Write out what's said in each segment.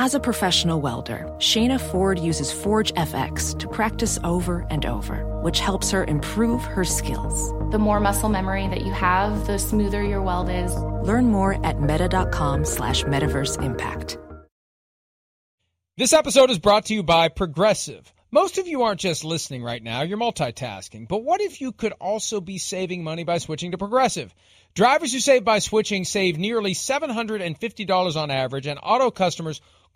As a professional welder, Shayna Ford uses Forge FX to practice over and over, which helps her improve her skills. The more muscle memory that you have, the smoother your weld is. Learn more at meta.com/metaverse impact. This episode is brought to you by Progressive. Most of you aren't just listening right now, you're multitasking. But what if you could also be saving money by switching to Progressive? Drivers who save by switching save nearly $750 on average, and auto customers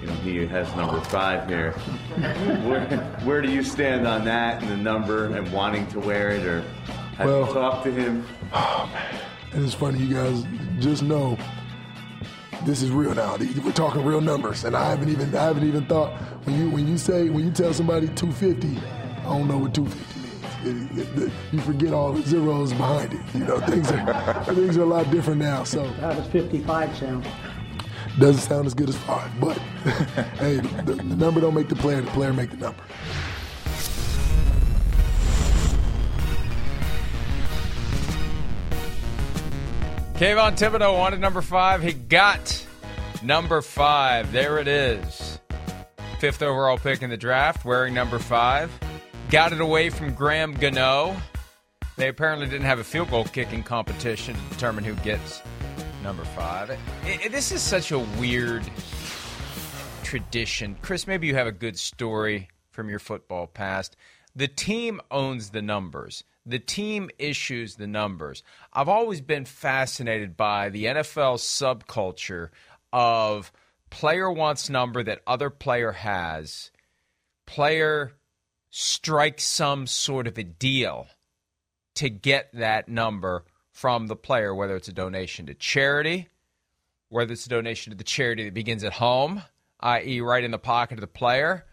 You know, he has number 5 here. Where do you stand on that and the number and wanting to wear it, or have you talked to him? Oh, man. And it's funny, you guys just know this is real now. We're talking real numbers, and I haven't even thought. When you tell somebody 250, I don't know what 250 means. You forget all the zeros behind it. You know, things are a lot different now. So how does 55 sound? Doesn't sound as good as 5, but hey, the number don't make the player make the number. Kayvon Thibodeaux wanted number 5. He got number 5. There it is. 5th overall pick in the draft, wearing number 5. Got it away from Graham Gano. They apparently didn't have a field goal kicking competition to determine who gets number 5. This is such a weird tradition. Chris, maybe you have a good story from your football past. The team owns the numbers. The team issues the numbers. I've always been fascinated by the NFL subculture of player wants number that other player has. Player strikes some sort of a deal to get that number from the player, whether it's a donation to charity, whether it's a donation to the charity that begins at home, i.e. right in the pocket of the player.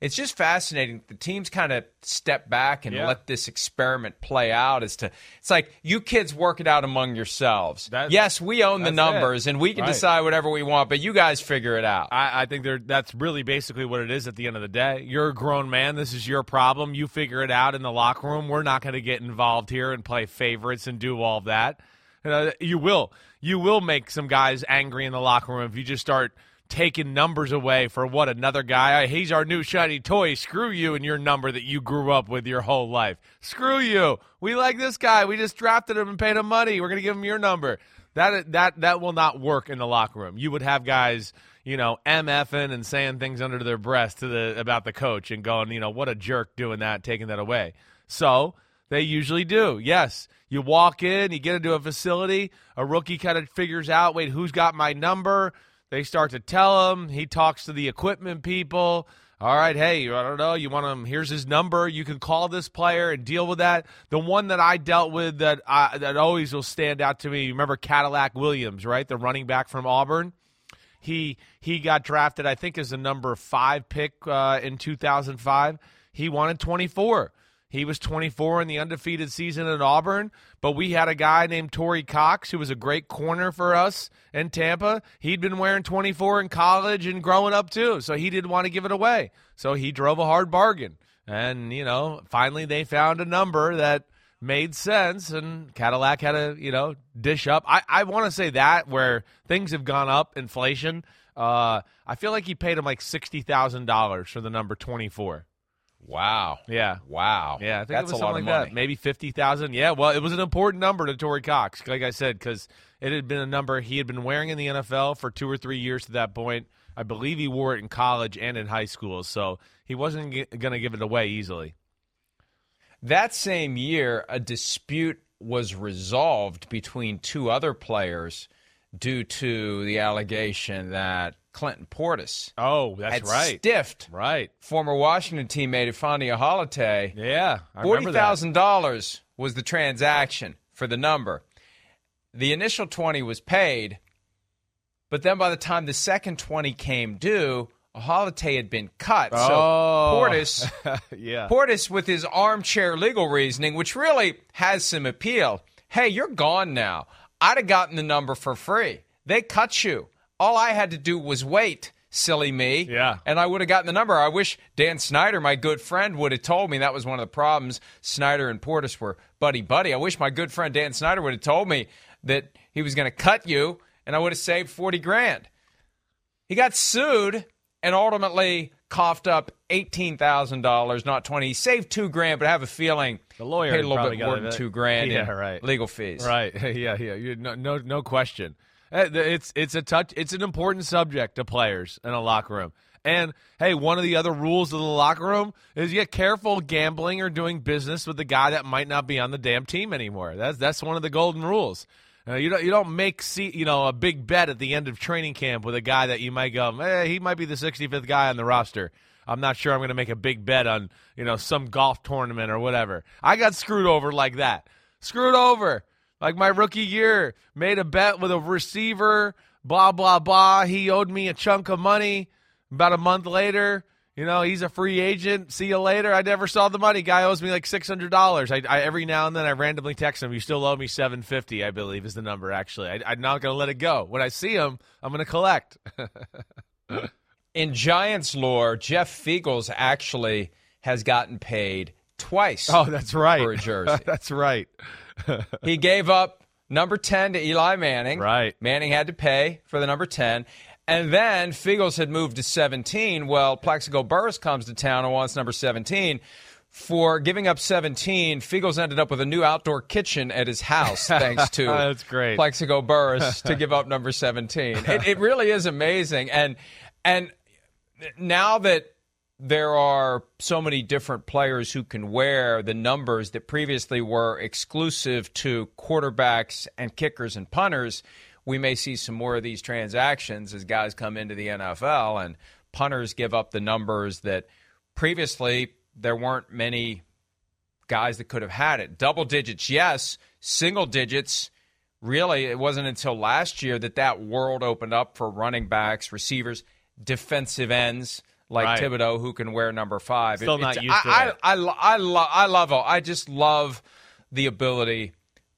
It's just fascinating. The teams kind of step back and let this experiment play out. It's like you kids work it out among yourselves. Yes, we own the numbers, and we can decide whatever we want, but you guys figure it out. I think that's really basically what it is at the end of the day. You're a grown man. This is your problem. You figure it out in the locker room. We're not going to get involved here and play favorites and do all that. You will make some guys angry in the locker room if you just start – taking numbers away for what another guy, he's our new shiny toy, screw you and your number that you grew up with your whole life. Screw you. We like this guy. We just drafted him and paid him money. We're going to give him your number. That will not work in the locker room. You would have guys, you know, MFing and saying things under their breath about the coach and going, you know, what a jerk doing that, taking that away. So they usually do. Yes, you walk in, you get into a facility, a rookie kind of figures out, wait, who's got my number? They start to tell him. He talks to the equipment people. All right, hey, I don't know. You want him? Here's his number. You can call this player and deal with that. The one that I dealt with that always will stand out to me. You remember Cadillac Williams, right? The running back from Auburn. He got drafted, I think, as the number 5 pick in 2005. He wanted 24. He was 24 in the undefeated season at Auburn, but we had a guy named Torrie Cox who was a great corner for us in Tampa. He'd been wearing 24 in college and growing up too, so he didn't want to give it away. So he drove a hard bargain. And, you know, finally they found a number that made sense, and Cadillac had to, you know, dish up. I want to say that where things have gone up, inflation, I feel like he paid him like $60,000 for the number 24. Wow. Yeah. Wow. Yeah, I think that's it was something like that. Maybe 50,000. Yeah, well, it was an important number to Torrie Cox, like I said, because it had been a number he had been wearing in the NFL for 2 or 3 years to that point. I believe he wore it in college and in high school, so he wasn't going to give it away easily. That same year, a dispute was resolved between two other players due to the allegation that Clinton Portis stiffed former Washington teammate Afania Holotay. Yeah, I remember that. $40,000 was the transaction for the number. The initial $20,000 was paid, but then by the time the second $20,000 came due, Holotay had been cut. Oh. So Portis, Portis with his armchair legal reasoning, which really has some appeal. Hey, you're gone now. I'd have gotten the number for free. They cut you. All I had to do was wait, silly me, and I would have gotten the number. I wish Dan Snyder, my good friend, would have told me. That was one of the problems. Snyder and Portis were buddy-buddy. I wish my good friend Dan Snyder would have told me that he was going to cut you, and I would have saved $40,000. He got sued and ultimately coughed up $18,000, not $20,000. He saved $2,000, but I have a feeling the lawyer paid a little bit more than $2,000 in legal fees. Right? Yeah. No question. It's an important subject to players in a locker room. And hey, one of the other rules of the locker room is you get careful gambling or doing business with the guy that might not be on the damn team anymore. That's one of the golden rules. You don't make a big bet at the end of training camp with a guy that you might go, hey, he might be the 65th guy on the roster. I'm not sure I'm going to make a big bet on some golf tournament or whatever. I got screwed over like that. Screwed over. Like my rookie year, made a bet with a receiver, blah, blah, blah. He owed me a chunk of money. About a month later, he's a free agent. See you later. I never saw the money. Guy owes me like $600. I every now and then I randomly text him, you still owe me $750, I believe is the number, actually. I'm not going to let it go. When I see him, I'm going to collect. In Giants lore, Jeff Feagles actually has gotten paid twice. Oh, that's right. For a jersey. That's right. He gave up number 10 to Eli Manning. Right. Manning had to pay for the number 10. And then Feagles had moved to 17. Well, Plaxico Burress comes to town and wants number 17. For giving up 17, Feagles ended up with a new outdoor kitchen at his house, thanks to That's great. Plaxico Burress to give up number 17. It really is amazing. And now that there are so many different players who can wear the numbers that previously were exclusive to quarterbacks and kickers and punters, we may see some more of these transactions as guys come into the NFL and punters give up the numbers that previously there weren't many guys that could have had it. Double digits, yes. Single digits, really, it wasn't until last year that world opened up for running backs, receivers, defensive ends, like Thibodeaux, who can wear number 5. Still not used to that. I just love the ability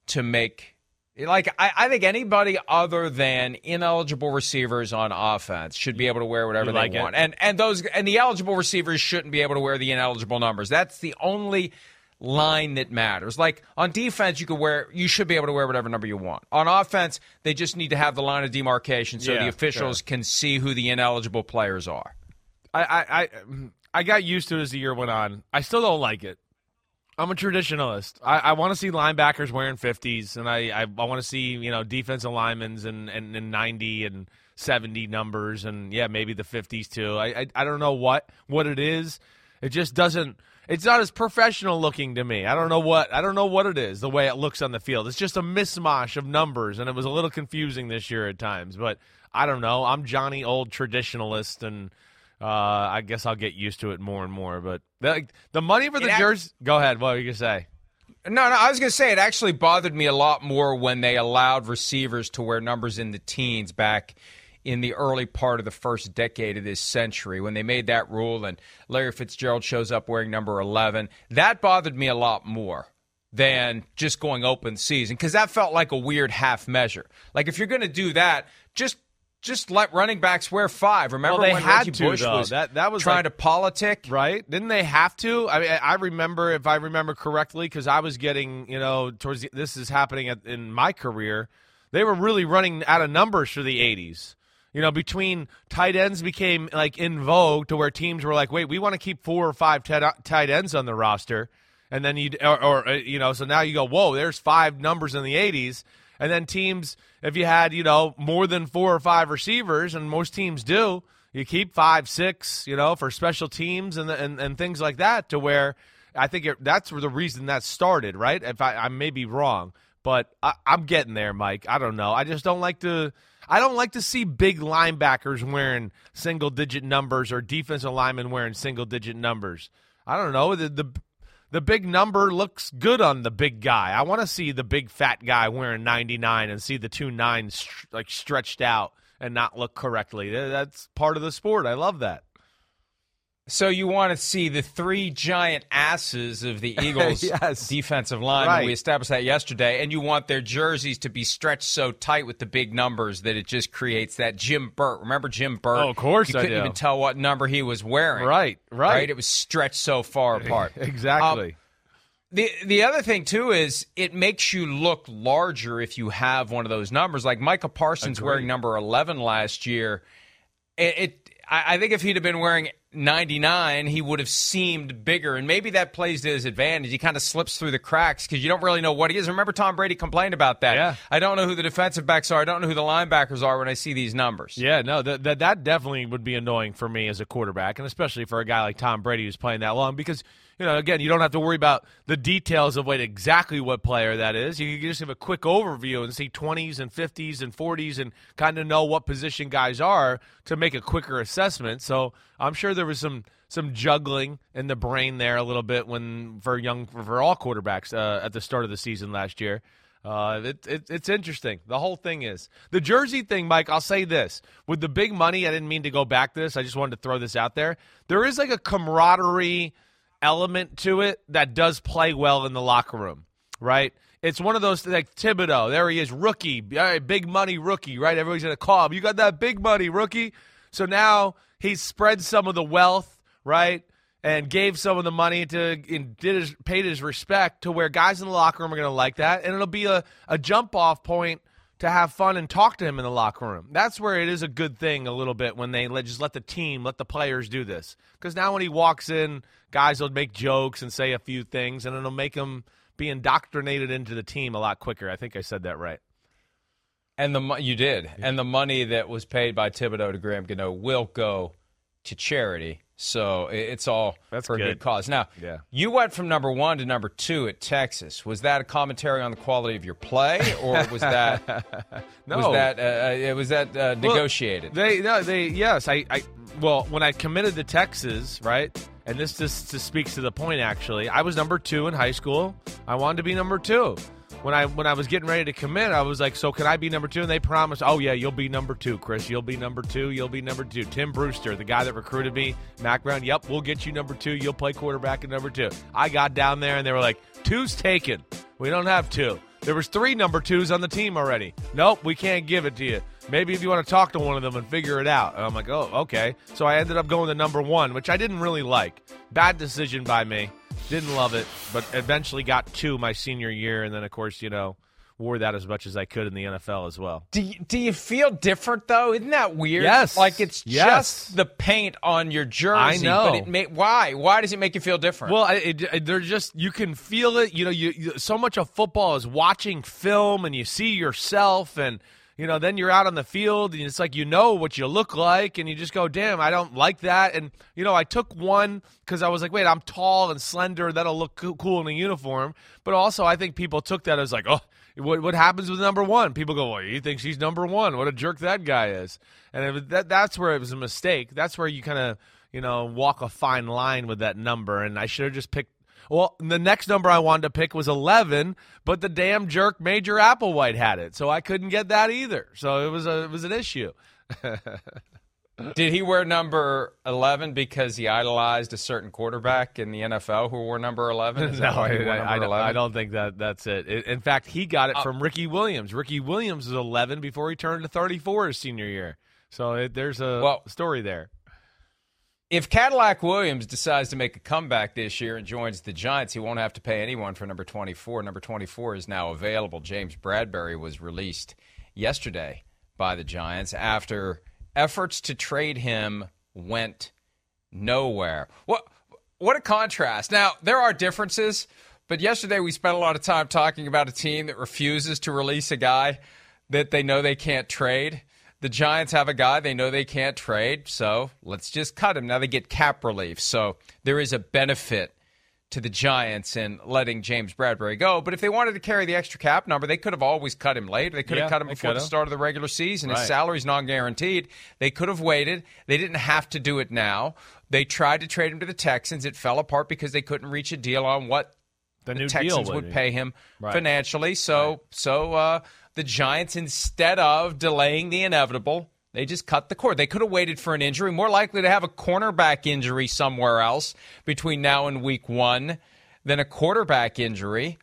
to make – I think anybody other than ineligible receivers on offense should be able to wear whatever they want. And the eligible receivers shouldn't be able to wear the ineligible numbers. That's the only line that matters. Like on defense, you should be able to wear whatever number you want. On offense, they just need to have the line of demarcation so the officials can see who the ineligible players are. I got used to it as the year went on. I still don't like it. I'm a traditionalist. I want to see linebackers wearing 50s, and I want to see defensive linemen and 90 and 70 numbers, and maybe the 50s too. I don't know what it is. It just doesn't. It's not as professional looking to me. I don't know what it is. The way it looks on the field, it's just a mismatch of numbers, and it was a little confusing this year at times. But I don't know. I'm Johnny Old traditionalist and. I guess I'll get used to it more and more. But the money for the jersey – go ahead. What were you going to say? No, I was going to say it actually bothered me a lot more when they allowed receivers to wear numbers in the teens back in the early part of the first decade of this century when they made that rule and Larry Fitzgerald shows up wearing number 11. That bothered me a lot more than just going open season because that felt like a weird half measure. Like if you're going to do that, just let running backs wear 5. Remember when Reggie Bush was trying to politic? Right. Didn't they have to? I mean, I remember, if I remember correctly, because I was getting, this is happening in my career, they were really running out of numbers for the 80s. You know, between tight ends became like in vogue to where teams were like, wait, we want to keep 4 or 5 tight ends on the roster. And then so now you go, whoa, there's 5 numbers in the 80s. And then teams, if you had, more than 4 or 5 receivers, and most teams do, you keep 5, 6, for special teams and things like that, to where I think that's the reason that started, right? If I may be wrong, but I'm getting there, Mike. I don't know. I just don't like to – I don't like to see big linebackers wearing single-digit numbers or defensive linemen wearing single-digit numbers. I don't know. The big number looks good on the big guy. I want to see the big fat guy wearing 99 and see the 2 9s stretched out and not look correctly. That's part of the sport. I love that. So you want to see the 3 giant asses of the Eagles yes. defensive line. Right. We established that yesterday. And you want their jerseys to be stretched so tight with the big numbers that it just creates that Jim Burt. Remember Jim Burt? Oh, of course I do. You couldn't even tell what number he was wearing. Right. It was stretched so far apart. Exactly. The other thing, too, is it makes you look larger if you have one of those numbers. Like Micah Parsons wearing number 11 last year. I think if he'd have been wearing 99, he would have seemed bigger, and maybe that plays to his advantage. He kind of slips through the cracks because you don't really know what he is. Remember, Tom Brady complained about that. Yeah. I don't know who the defensive backs are. I don't know who the linebackers are when I see these numbers. Yeah, no, that definitely would be annoying for me as a quarterback, and especially for a guy like Tom Brady who's playing that long, because again, you don't have to worry about the details of exactly what player that is. You can just have a quick overview and see 20s and 50s and 40s and kind of know what position guys are to make a quicker assessment. So I'm sure there was some juggling in the brain there a little bit for all quarterbacks at the start of the season last year. It's interesting. The whole thing is. The jersey thing, Mike, I'll say this. With the big money, I didn't mean to go back to this. I just wanted to throw this out there. There is like a camaraderie element to it that does play well in the locker room, right? It's one of those, like Thibodeaux, there he is, rookie, all right, big money rookie, right? Everybody's going to call him, you got that big money rookie. So now he spread some of the wealth, right, and gave some of the money paid his respect to where guys in the locker room are going to like that, and it'll be a jump-off point to have fun and talk to him in the locker room. That's where it is a good thing a little bit when they let the players do this. Because now when he walks in, guys will make jokes and say a few things, and it'll make him be indoctrinated into the team a lot quicker. I think I said that right. And you did. And the money that was paid by Thibodeaux to Graham Gano will go to charity. So it's all for a good cause. Now, You went from number 1 to number 2 at Texas. Was that a commentary on the quality of your play, or was that no? Was that negotiated? Well, yes. When I committed to Texas, right, and this just speaks to the point. Actually, I was number 2 in high school. I wanted to be number 2. When I was getting ready to commit, I was like, so can I be number 2? And they promised, oh, yeah, you'll be number 2, Chris. You'll be number 2. You'll be number 2. Tim Brewster, the guy that recruited me, Mac Brown, yep, we'll get you number 2. You'll play quarterback at number 2. I got down there, and they were like, 2's taken. We don't have 2. There was 3 number 2s on the team already. Nope, we can't give it to you. Maybe if you want to talk to one of them and figure it out. And I'm like, oh, okay. So I ended up going to number 1, which I didn't really like. Bad decision by me. Didn't love it, but eventually got 2 my senior year, and then, of course, wore that as much as I could in the NFL as well. Do you feel different, though? Isn't that weird? Yes. Like, it's just the paint on your jersey. I know. But why? Why does it make you feel different? Well, they're just – you can feel it. So much of football is watching film, and you see yourself, and – then you're out on the field, and it's like what you look like, and you just go, damn, I don't like that. And, I took 1 because I was like, wait, I'm tall and slender. That'll look cool in a uniform. But also I think people took that as like, oh, what happens with number 1? People go, well, he thinks he's number 1. What a jerk that guy is. And that's where it was a mistake. That's where you kind of, walk a fine line with that number. And I should have just picked. Well, the next number I wanted to pick was 11, but the damn jerk Major Applewhite had it, so I couldn't get that either. So it was an issue. Did he wear number 11 because he idolized a certain quarterback in the NFL who wore number 11? No, I don't think that's it. In fact, he got it from Ricky Williams. Ricky Williams was 11 before he turned to 34 his senior year. So there's a story there. If Cadillac Williams decides to make a comeback this year and joins the Giants, he won't have to pay anyone for number 24. Number 24 is now available. James Bradberry was released yesterday by the Giants after efforts to trade him went nowhere. What a contrast. Now, there are differences, but yesterday we spent a lot of time talking about a team that refuses to release a guy that they know they can't trade. The Giants have a guy they know they can't trade, so let's just cut him. Now they get cap relief, so there is a benefit to the Giants in letting James Bradberry go. But if they wanted to carry the extra cap number, they could have always cut him later. They could have cut him before the start of the regular season. Right. His salary's non-guaranteed. They could have waited. They didn't have to do it now. They tried to trade him to the Texans. It fell apart because they couldn't reach a deal on what the Texans would pay him financially. So the Giants, instead of delaying the inevitable, they just cut the cord. They could have waited for an injury, more likely to have a cornerback injury somewhere else between now and week one than a quarterback injury.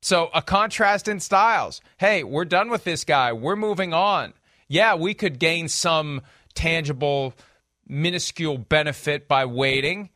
So a contrast in styles. Hey, we're done with this guy. We're moving on. Yeah, we could gain some tangible, minuscule benefit by waiting.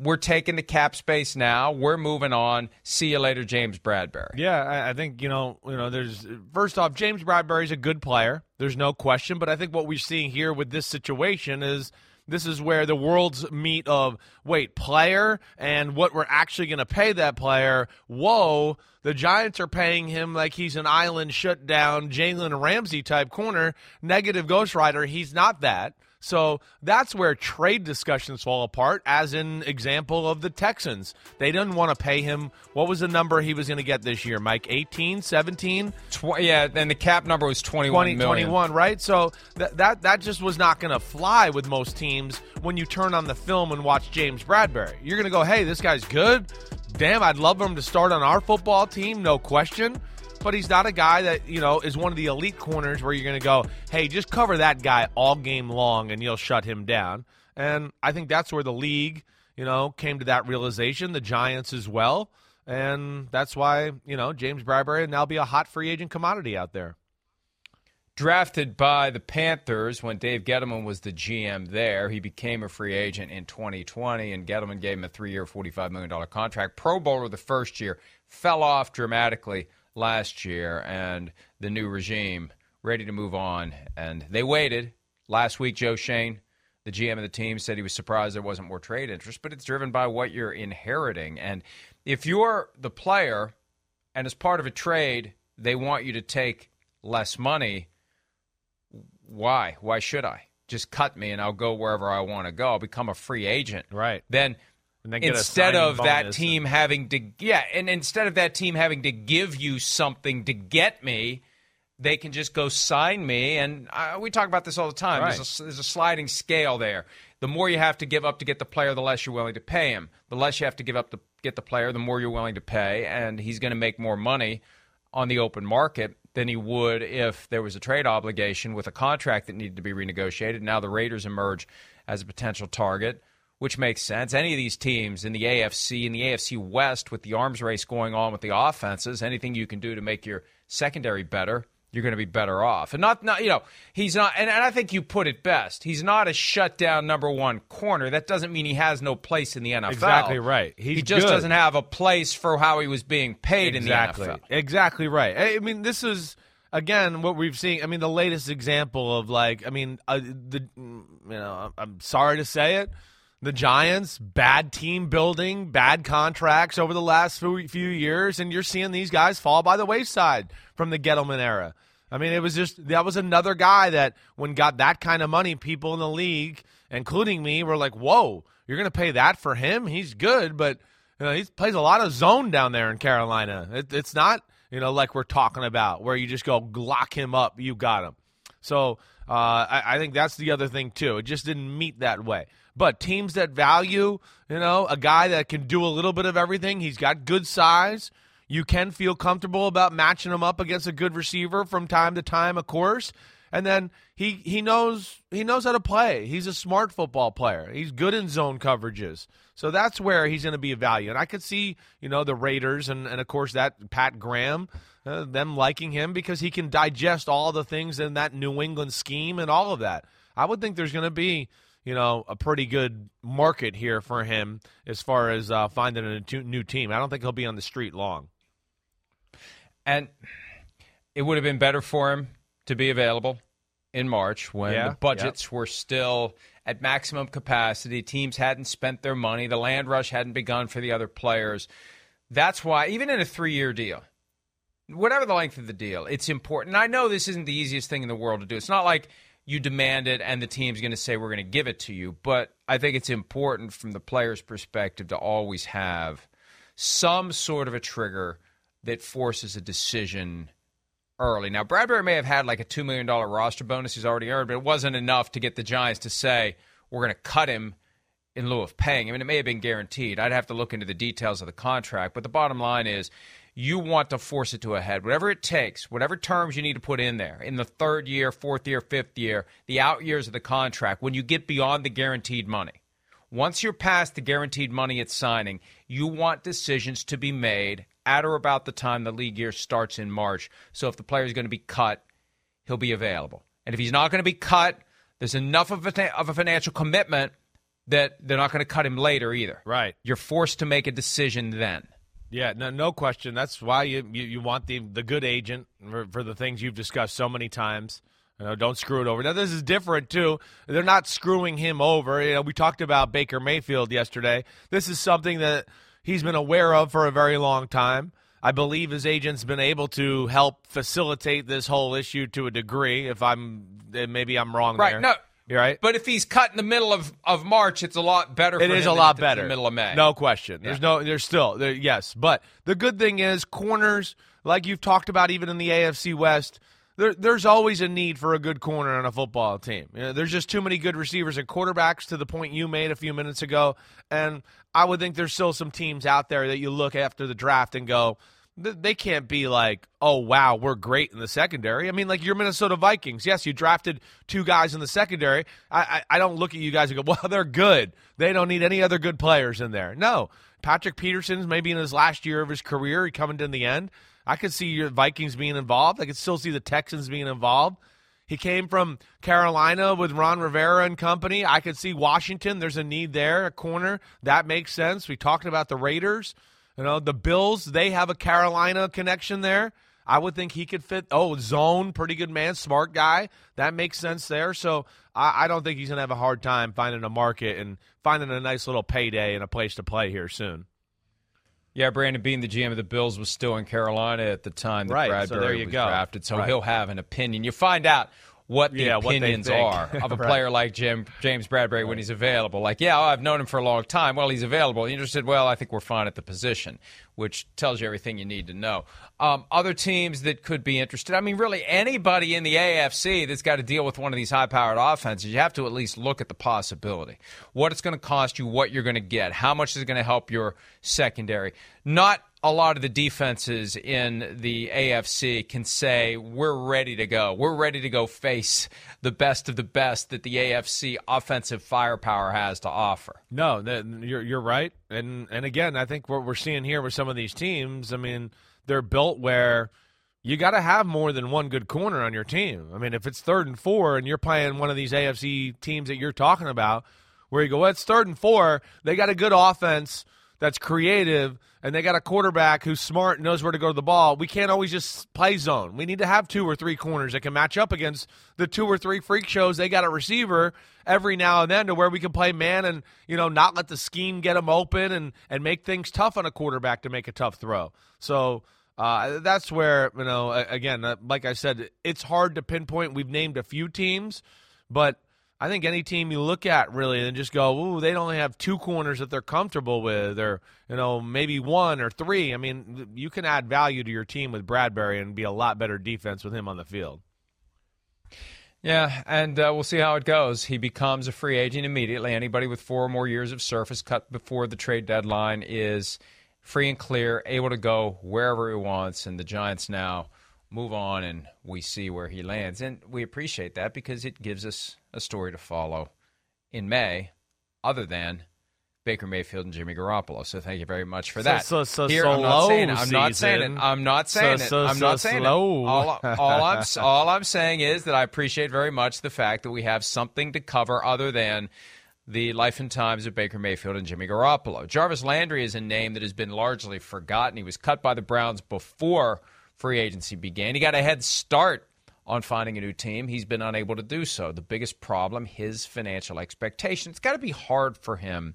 We're taking the cap space now. We're moving on. See you later, James Bradberry. Yeah, I think, you know, there's – first off, James Bradberry's a good player. There's no question. But I think what we're seeing here with this situation is this is where the worlds meet of, wait, player and what we're actually going to pay that player. Whoa, the Giants are paying him like he's an island shutdown, Jalen Ramsey-type corner, negative ghostwriter. He's not that. So that's where trade discussions fall apart, as an example of the Texans. They didn't want to pay him. What was the number he was going to get this year, Mike? 18, 17? And the cap number was 21 million. 21, right? So that just was not going to fly with most teams when you turn on the film and watch James Bradberry. You're going to go, hey, this guy's good. Damn, I'd love him to start on our football team, no question. But he's not a guy that, you know, is one of the elite corners where you're going to go, hey, just cover that guy all game long and you'll shut him down. And I think that's where the league, you know, came to that realization, the Giants as well. And that's why, you know, James Bradberry will now be a hot free agent commodity out there. Drafted by the Panthers when Dave Gettleman was the GM there. He became a free agent in 2020, and Gettleman gave him a 3-year, $45 million contract. Pro Bowler the first year, fell off dramatically last year, and the new regime ready to move on, and they waited. Last week, Joe Schoen, the GM of the team, said he was surprised there wasn't more trade interest, but it's driven by what you're inheriting. And if you're the player and as part of a trade they want you to take less money, why should I? Just cut me and I'll go wherever I want to go. I'll become a free agent. Right. Then instead of that team having to, instead of that team having to give you something to get me, they can just go sign me. And we talk about this all the time. Right. There's a sliding scale there. The more you have to give up to get the player, the less you're willing to pay him. The less you have to give up to get the player, the more you're willing to pay. And he's going to make more money on the open market than he would if there was a trade obligation with a contract that needed to be renegotiated. Now the Raiders emerge as a potential target, which makes sense. Any of these teams in the AFC West, with the arms race going on with the offenses, anything you can do to make your secondary better, you're going to be better off. And he's not, and I think you put it best, he's not a shutdown number one corner. That doesn't mean he has no place in the NFL. Exactly right. He just doesn't have a place for how he was being paid in the NFL. Exactly right. I mean, this is, again, what we've seen. I mean, the latest example of, like, I mean, I'm sorry to say it, the Giants, bad team building, bad contracts over the last few years, and you're seeing these guys fall by the wayside from the Gettleman era. I mean, it was just, that was another guy that when got that kind of money, people in the league, including me, were like, whoa, you're going to pay that for him? He's good, but he plays a lot of zone down there in Carolina. It's not, like we're talking about, where you just go lock him up, you got him. So I think that's the other thing, too. It just didn't meet that way. But teams that value, a guy that can do a little bit of everything, he's got good size. You can feel comfortable about matching him up against a good receiver from time to time, of course. And then he knows how to play. He's a smart football player. He's good in zone coverages. So that's where he's going to be a value. And I could see, the Raiders and of course, that Pat Graham, them liking him because he can digest all the things in that New England scheme and all of that. I would think there's going to be a pretty good market here for him as far as finding a new team. I don't think he'll be on the street long. And it would have been better for him to be available. in March when the budgets were still at maximum capacity. Teams hadn't spent their money. The land rush hadn't begun for the other players. That's why, even in a 3-year deal, whatever the length of the deal, it's important. And I know this isn't the easiest thing in the world to do. It's not like you demand it and the team's going to say we're going to give it to you. But I think it's important from the player's perspective to always have some sort of a trigger that forces a decision early. Now, Bradberry may have had like a $2 million roster bonus he's already earned, but it wasn't enough to get the Giants to say we're going to cut him in lieu of paying him. And it may have been guaranteed. I'd have to look into the details of the contract. But the bottom line is, you want to force it to a head. Whatever it takes, whatever terms you need to put in there, in the 3rd year, 4th year, 5th year, the out years of the contract, when you get beyond the guaranteed money. Once you're past the guaranteed money at signing, you want decisions to be made at or about the time the league year starts in March. So if the player is going to be cut, he'll be available. And if he's not going to be cut, there's enough of a financial commitment that they're not going to cut him later either. Right. You're forced to make a decision then. Yeah, no question. That's why you want the good agent for the things you've discussed so many times. You know, don't screw it over. Now, this is different, too. They're not screwing him over. You know, we talked about Baker Mayfield yesterday. This is something that he's been aware of for a very long time. I believe his agent's been able to help facilitate this whole issue to a degree. Maybe I'm wrong there. Right, no. You're right. But if he's cut in the middle of March, it's a lot better for him. It is a lot better. In the middle of May. No question. Yeah. Yes. But the good thing is corners, like you've talked about even in the AFC West, there's always a need for a good corner on a football team. You know, there's just too many good receivers and quarterbacks, to the point you made a few minutes ago. And I would think there's still some teams out there that you look after the draft and go, they can't be like, oh, wow, we're great in the secondary. I mean, like your Minnesota Vikings. Yes, you drafted 2 guys in the secondary. I don't look at you guys and go, well, they're good. They don't need any other good players in there. No. Patrick Peterson's maybe in his last year of his career. He coming to the end. I could see your Vikings being involved. I could still see the Texans being involved. He came from Carolina with Ron Rivera and company. I could see Washington. There's a need there, a corner. That makes sense. We talked about the Raiders. You know, the Bills, they have a Carolina connection there. I would think he could fit. Oh, zone, pretty good man, smart guy. That makes sense there. So I don't think he's going to have a hard time finding a market and finding a nice little payday and a place to play here soon. Yeah, Brandon Bean, the GM of the Bills, was still in Carolina at the time that Bradberry was drafted. So he'll have an opinion. You find out what the opinions are of a player like James Bradberry when he's available. Like, I've known him for a long time. Well, he's available. You're interested? Well, I think we're fine at the position, which tells you everything you need to know. Other teams that could be interested, I mean, really anybody in the AFC that's got to deal with one of these high-powered offenses, you have to at least look at the possibility. What it's going to cost you, what you're going to get, how much is it going to help your secondary. Not a lot of the defenses in the AFC can say, we're ready to go. We're ready to go face the best of the best that the AFC offensive firepower has to offer. No, you're right. And again, I think what we're seeing here with some of these teams, I mean, they're built where you got to have more than one good corner on your team. I mean, if it's 3rd and 4 and you're playing one of these AFC teams that you're talking about where you go, well, it's 3rd and 4, they got a good offense that's creative, and they got a quarterback who's smart and knows where to go to the ball. We can't always just play zone. We need to have 2 or 3 corners that can match up against the 2 or 3 freak shows. They got a receiver every now and then to where we can play man and, you know, not let the scheme get them open and make things tough on a quarterback to make a tough throw. So that's where, you know, again, like I said, it's hard to pinpoint. We've named a few teams, but I think any team you look at really and just go, ooh, they only have 2 corners that they're comfortable with, or, you know, maybe 1 or 3. I mean, you can add value to your team with Bradberry and be a lot better defense with him on the field. Yeah, and we'll see how it goes. He becomes a free agent immediately. Anybody with 4 or more years of surface cut before the trade deadline is free and clear, able to go wherever he wants, and the Giants now move on and we see where he lands. And we appreciate that because it gives us a story to follow in May other than Baker Mayfield and Jimmy Garoppolo. So thank you very much for that. I'm not saying it. All I'm saying is that I appreciate very much the fact that we have something to cover other than the life and times of Baker Mayfield and Jimmy Garoppolo. Jarvis Landry is a name that has been largely forgotten. He was cut by the Browns before free agency began. He got a head start on finding a new team. He's been unable to do so. The biggest problem, his financial expectations. It's got to be hard for him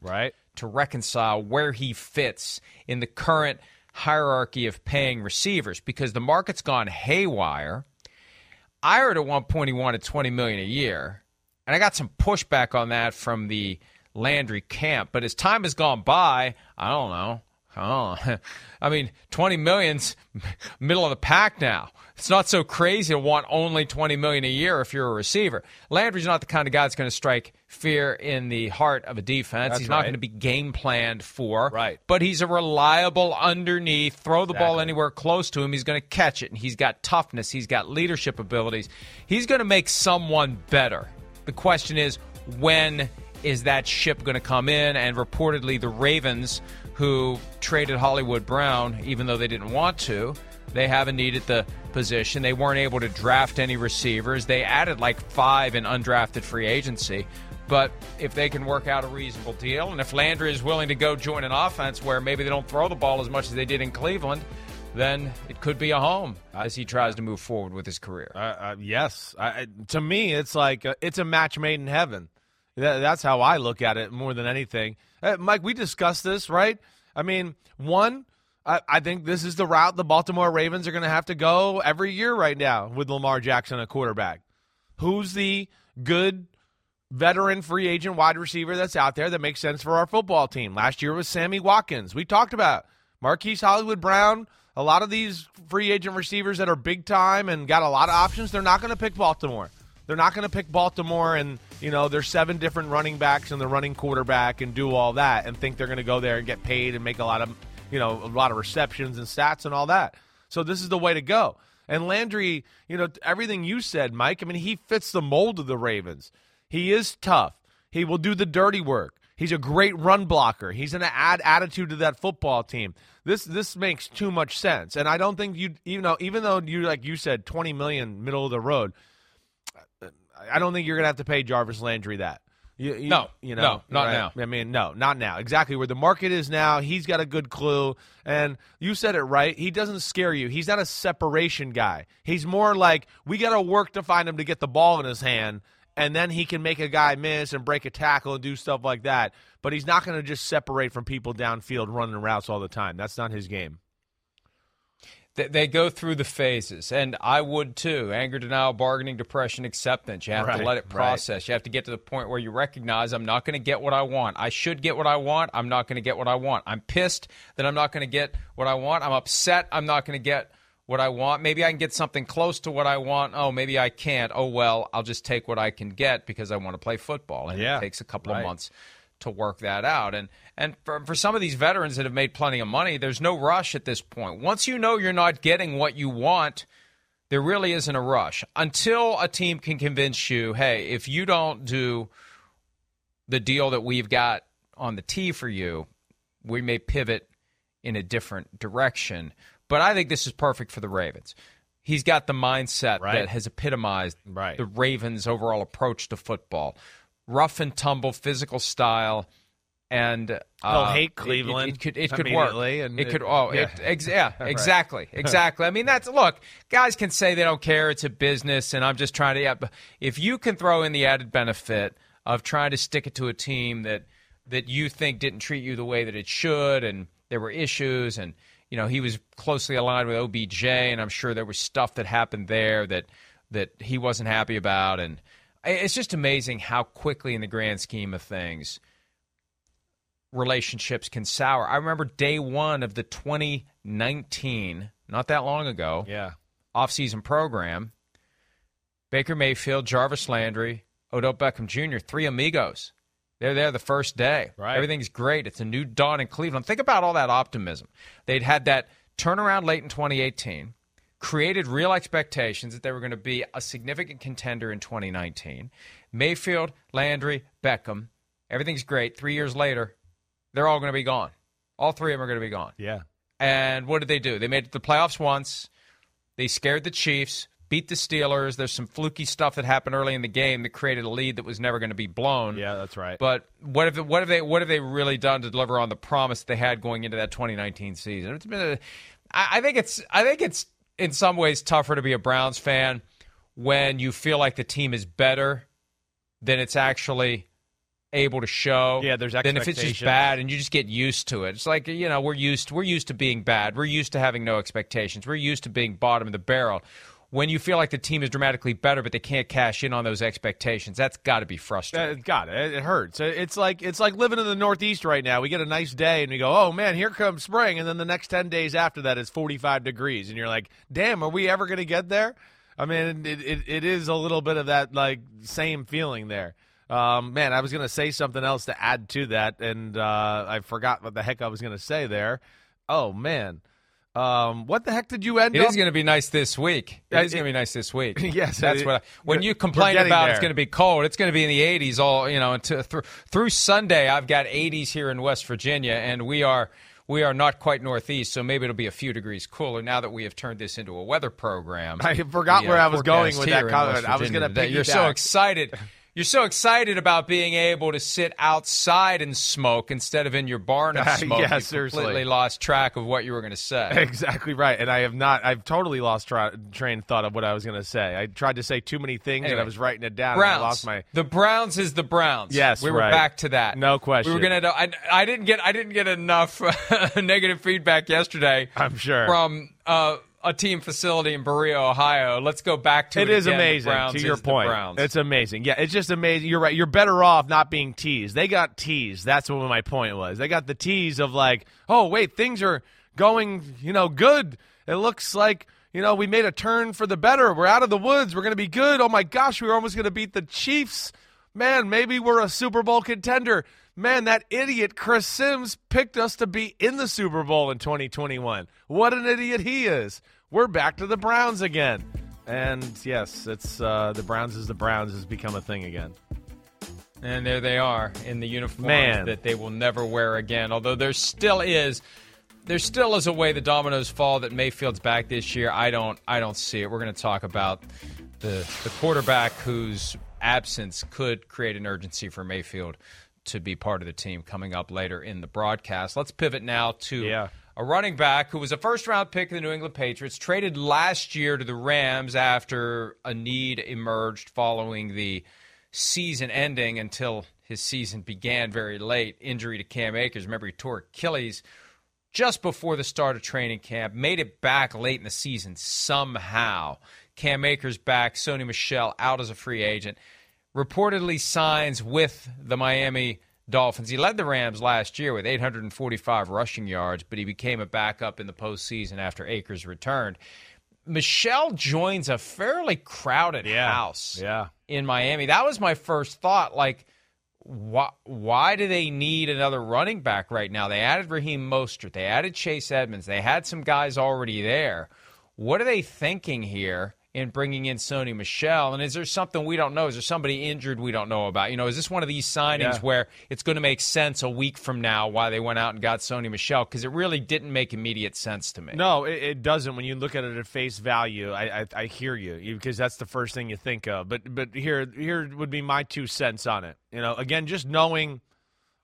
to reconcile where he fits in the current hierarchy of paying receivers, because the market's gone haywire. I heard at one point he wanted $20 million a year, and I got some pushback on that from the Landry camp. But as time has gone by, I don't know. Oh, I mean, 20 million's middle of the pack now. It's not so crazy to want only 20 million a year if you're a receiver. Landry's not the kind of guy that's going to strike fear in the heart of a defense. That's he's not going to be game planned for. Right. But he's a reliable underneath. Throw the ball anywhere close to him, he's going to catch it. And he's got toughness. He's got leadership abilities. He's going to make someone better. The question is, when is that ship going to come in? And reportedly, the Ravens, who traded Hollywood Brown, even though they didn't want to, they have a need at the position. They weren't able to draft any receivers. They added like 5 in undrafted free agency. But if they can work out a reasonable deal, and if Landry is willing to go join an offense where maybe they don't throw the ball as much as they did in Cleveland, then it could be a home as he tries to move forward with his career. Yes. To me, it's like it's a match made in heaven. That's how I look at it more than anything. Mike, we discussed this, right? I mean, one, I think this is the route the Baltimore Ravens are going to have to go every year right now with Lamar Jackson, a quarterback. Who's the good veteran free agent wide receiver that's out there that makes sense for our football team? Last year was Sammy Watkins. We talked about Marquise Hollywood Brown. A lot of these free agent receivers that are big time and got a lot of options, they're not going to pick Baltimore. They're not going to pick Baltimore and, you know, there's 7 different running backs and the running quarterback and do all that and think they're going to go there and get paid and make a lot of, you know, a lot of receptions and stats and all that. So this is the way to go. And Landry, you know, everything you said, Mike, I mean, he fits the mold of the Ravens. He is tough. He will do the dirty work. He's a great run blocker. He's going to add attitude to that football team. This makes too much sense. And I don't think you know, even though you, like you said, 20 million middle of the road, I don't think you're going to have to pay Jarvis Landry that. No, not now. I mean, no, not now. Exactly where the market is now. He's got a good clue. And you said it right. He doesn't scare you. He's not a separation guy. He's more like, we got to work to find him to get the ball in his hand, and then he can make a guy miss and break a tackle and do stuff like that. But he's not going to just separate from people downfield running routes all the time. That's not his game. They go through the phases, and I would too. Anger, denial, bargaining, depression, acceptance. You have to let it process. Right. You have to get to the point where you recognize I'm not going to get what I want. I should get what I want. I'm not going to get what I want. I'm pissed that I'm not going to get what I want. I'm upset I'm not going to get what I want. Maybe I can get something close to what I want. Oh, maybe I can't. Oh, well, I'll just take what I can get because I want to play football. And it takes a couple of months to work that out. And for some of these veterans that have made plenty of money, there's no rush at this point. Once you know you're not getting what you want, there really isn't a rush. Until a team can convince you, hey, if you don't do the deal that we've got on the tee for you, we may pivot in a different direction. But I think this is perfect for the Ravens. He's got the mindset that has epitomized the Ravens' overall approach to football. Rough and tumble, physical style, and they'll hate Cleveland. It could work. And it could. Exactly. I mean, that's look. Guys can say they don't care. It's a business, and I'm just trying to. Yeah, but if you can throw in the added benefit of trying to stick it to a team that you think didn't treat you the way that it should, and there were issues, and you know he was closely aligned with OBJ, and I'm sure there was stuff that happened there that he wasn't happy about, and. It's just amazing how quickly in the grand scheme of things relationships can sour. I remember day one of the 2019, not that long ago, off-season program, Baker Mayfield, Jarvis Landry, Odell Beckham Jr., 3 amigos. They're there the first day. Right. Everything's great. It's a new dawn in Cleveland. Think about all that optimism. They'd had that turnaround late in 2018. Created real expectations that they were going to be a significant contender in 2019. Mayfield, Landry, Beckham, everything's great. 3 years later, they're all going to be gone. All 3 of them are going to be gone. Yeah. And what did they do? They made it to the playoffs once. They scared the Chiefs, beat the Steelers. There's some fluky stuff that happened early in the game that created a lead that was never going to be blown. Yeah, that's right. But what have they really done to deliver on the promise they had going into that 2019 season? It's been I think it's in some ways tougher to be a Browns fan when you feel like the team is better than it's actually able to show. Yeah, there's expectations. Then if it's just bad and you just get used to it. It's like, you know, we're used to being bad. We're used to having no expectations. We're used to being bottom of the barrel. When you feel like the team is dramatically better, but they can't cash in on those expectations, that's got to be frustrating. It hurts. It's like living in the Northeast right now. We get a nice day, and we go, oh, man, here comes spring, and then the next 10 days after that is 45 degrees, and you're like, damn, are we ever going to get there? I mean, it is a little bit of that, like, same feeling there. Man, I was going to say something else to add to that, and I forgot what the heck I was going to say there. Oh, man. What the heck did you end up? It is going to be nice this week. It is going to be nice this week. Yes. When you complain about it's going to be cold, it's going to be in the 80s all, you know, through Sunday. I've got 80s here in West Virginia, and we are not quite Northeast, so maybe it'll be a few degrees cooler now that we have turned this into a weather program. I forgot where I was going with that comment. I was going to pick you. You're so excited. You're so excited about being able to sit outside and smoke instead of in your barn and smoke. Yeah, seriously. You completely lost track of what you were going to say. Exactly right. And I have not. I've totally lost train of thought of what I was going to say. I tried to say too many things, anyway, and I was writing it down. Browns. And I lost my... The Browns is the Browns. Yes, we were back to that. No question. We were going to. I didn't get enough negative feedback yesterday. I'm sure from. A team facility in Berea, Ohio. Let's go back to it. It is again. Amazing, to your point. It's amazing. Yeah, it's just amazing. You're right. You're better off not being teased. They got teased. That's what my point was. They got the tease of like, oh, wait, things are going, you know, good. It looks like, you know, we made a turn for the better. We're out of the woods. We're going to be good. Oh, my gosh, we were almost going to beat the Chiefs. Man, maybe we're a Super Bowl contender. Man, that idiot Chris Sims picked us to be in the Super Bowl in 2021. What an idiot he is. We're back to the Browns again. And, yes, it's the Browns is the Browns has become a thing again. And there they are in the uniforms that they will never wear again, although there still is a way the dominoes fall that Mayfield's back this year. I don't see it. We're going to talk about the quarterback whose absence could create an urgency for Mayfield to be part of the team coming up later in the broadcast. Let's pivot now to a running back who was a first-round pick of the New England Patriots, traded last year to the Rams after a need emerged following the season ending until his season began very late. Injury to Cam Akers. Remember, he tore Achilles just before the start of training camp, made it back late in the season somehow. Cam Akers back, Sony Michel out as a free agent. Reportedly signs with the Miami Dolphins. He led the Rams last year with 845 rushing yards, but he became a backup in the postseason after Akers returned. Michelle joins a fairly crowded house in Miami. That was my first thought. Like, why do they need another running back right now? They added Raheem Mostert. They added Chase Edmonds. They had some guys already there. What are they thinking here in bringing in Sony Michel? And is there something we don't know? Is there somebody injured we don't know about? You know, is this one of these signings where it's going to make sense a week from now why they went out and got Sony Michel? Because it really didn't make immediate sense to me. No, it doesn't. When you look at it at face value, I hear you because that's the first thing you think of. But here would be my 2 cents on it. You know, again, just knowing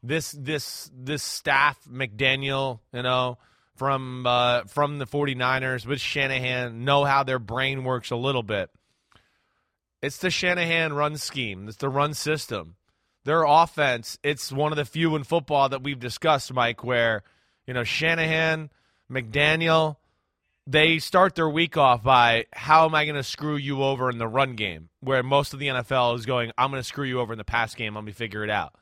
this staff, McDaniel, you know, from the 49ers with Shanahan, know how their brain works a little bit. It's the Shanahan run scheme. It's the run system. Their offense, it's one of the few in football that we've discussed, Mike, where, you know, Shanahan, McDaniel, they start their week off by, how am I going to screw you over in the run game? Where most of the NFL is going, I'm going to screw you over in the pass game. Let me figure it out.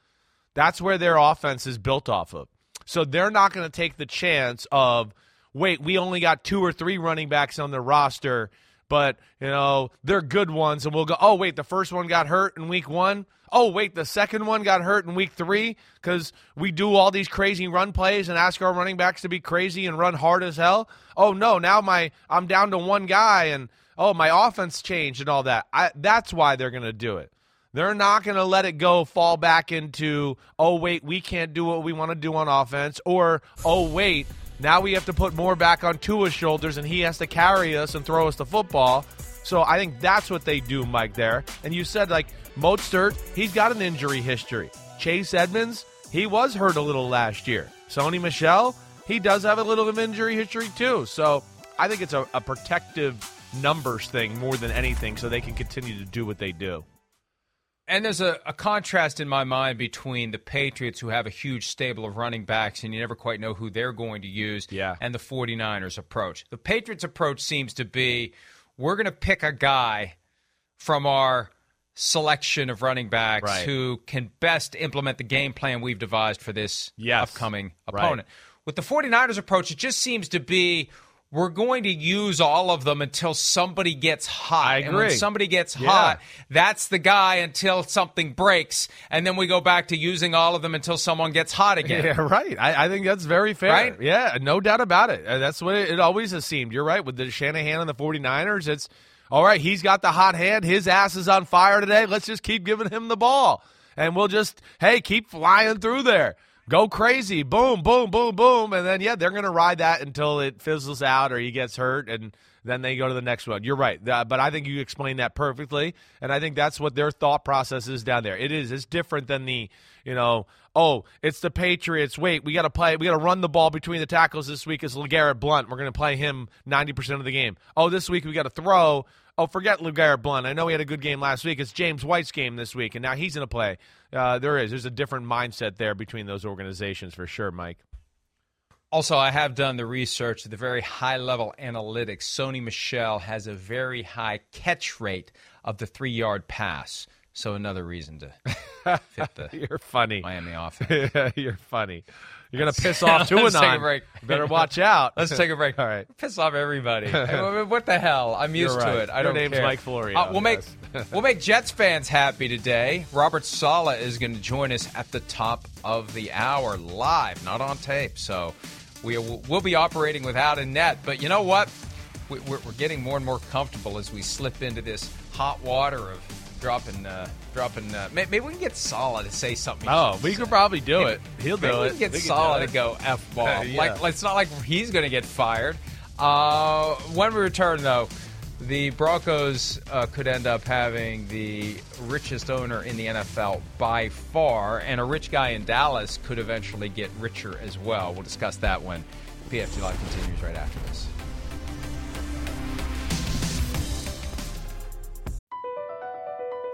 That's where their offense is built off of. So they're not going to take the chance of, wait, we only got 2 or 3 running backs on the roster, but, you know, they're good ones. And we'll go, oh, wait, the first one got hurt in week 1. Oh, wait, the second one got hurt in week 3 because we do all these crazy run plays and ask our running backs to be crazy and run hard as hell. Oh, no, now I'm down to one guy and, oh, my offense changed and all that. That's why they're going to do it. They're not going to let it go, fall back into, oh, wait, we can't do what we want to do on offense, or, oh, wait, now we have to put more back on Tua's shoulders and he has to carry us and throw us the football. So I think that's what they do, Mike, there. And you said, like, Mostert, he's got an injury history. Chase Edmonds, he was hurt a little last year. Sony Michel, he does have a little bit of injury history too. So I think it's a protective numbers thing more than anything so they can continue to do what they do. And there's a contrast in my mind between the Patriots, who have a huge stable of running backs and you never quite know who they're going to use, and the 49ers approach. The Patriots approach seems to be, we're going to pick a guy from our selection of running backs who can best implement the game plan we've devised for this upcoming opponent. With the 49ers approach, it just seems to be, we're going to use all of them until somebody gets hot. I agree. And when somebody gets hot, that's the guy until something breaks. And then we go back to using all of them until someone gets hot again. Yeah, right. I think that's very fair. Right? Yeah, no doubt about it. That's what it always has seemed. You're right. With the Shanahan and the 49ers, it's, all right, he's got the hot hand. His ass is on fire today. Let's just keep giving him the ball. And we'll just, hey, keep flying through there. Go crazy, boom, boom, boom, boom, and then, yeah, they're going to ride that until it fizzles out or he gets hurt, and then they go to the next one. You're right, but I think you explained that perfectly, and I think that's what their thought process is down there. It is. It's different than the, you know, oh, it's the Patriots. Wait, we got to play. We got to run the ball between the tackles this week. It's LeGarrette Blount. We're going to play him 90% of the game. Oh, this week we got to throw. Oh, forget LeGarrette Blount. I know he had a good game last week. It's James White's game this week, and now he's going to play. There's a different mindset there between those organizations for sure, Mike. Also, I have done the research at the very high-level analytics. Sony Michel has a very high catch rate of the 3-yard pass. So another reason to fit the You're funny. Miami offense. You're funny. You're going to piss off Tuanon. Let's take a break. You better watch out. Let's take a break. All right. Piss off everybody. What the hell? I'm used to it. I don't care. Your name's Mike Florio. We'll make Jets fans happy today. Robert Saleh is going to join us at the top of the hour live, not on tape. So we'll be operating without a net. But you know what? We're getting more and more comfortable as we slip into this hot water of dropping maybe we can get Saleh to say something. Oh, we could probably do it. He'll do it. We can get Saleh to go F-ball. It's not like he's going to get fired. When we return, though, the Broncos could end up having the richest owner in the NFL by far, and a rich guy in Dallas could eventually get richer as well. We'll discuss that when PFT Live continues right after this.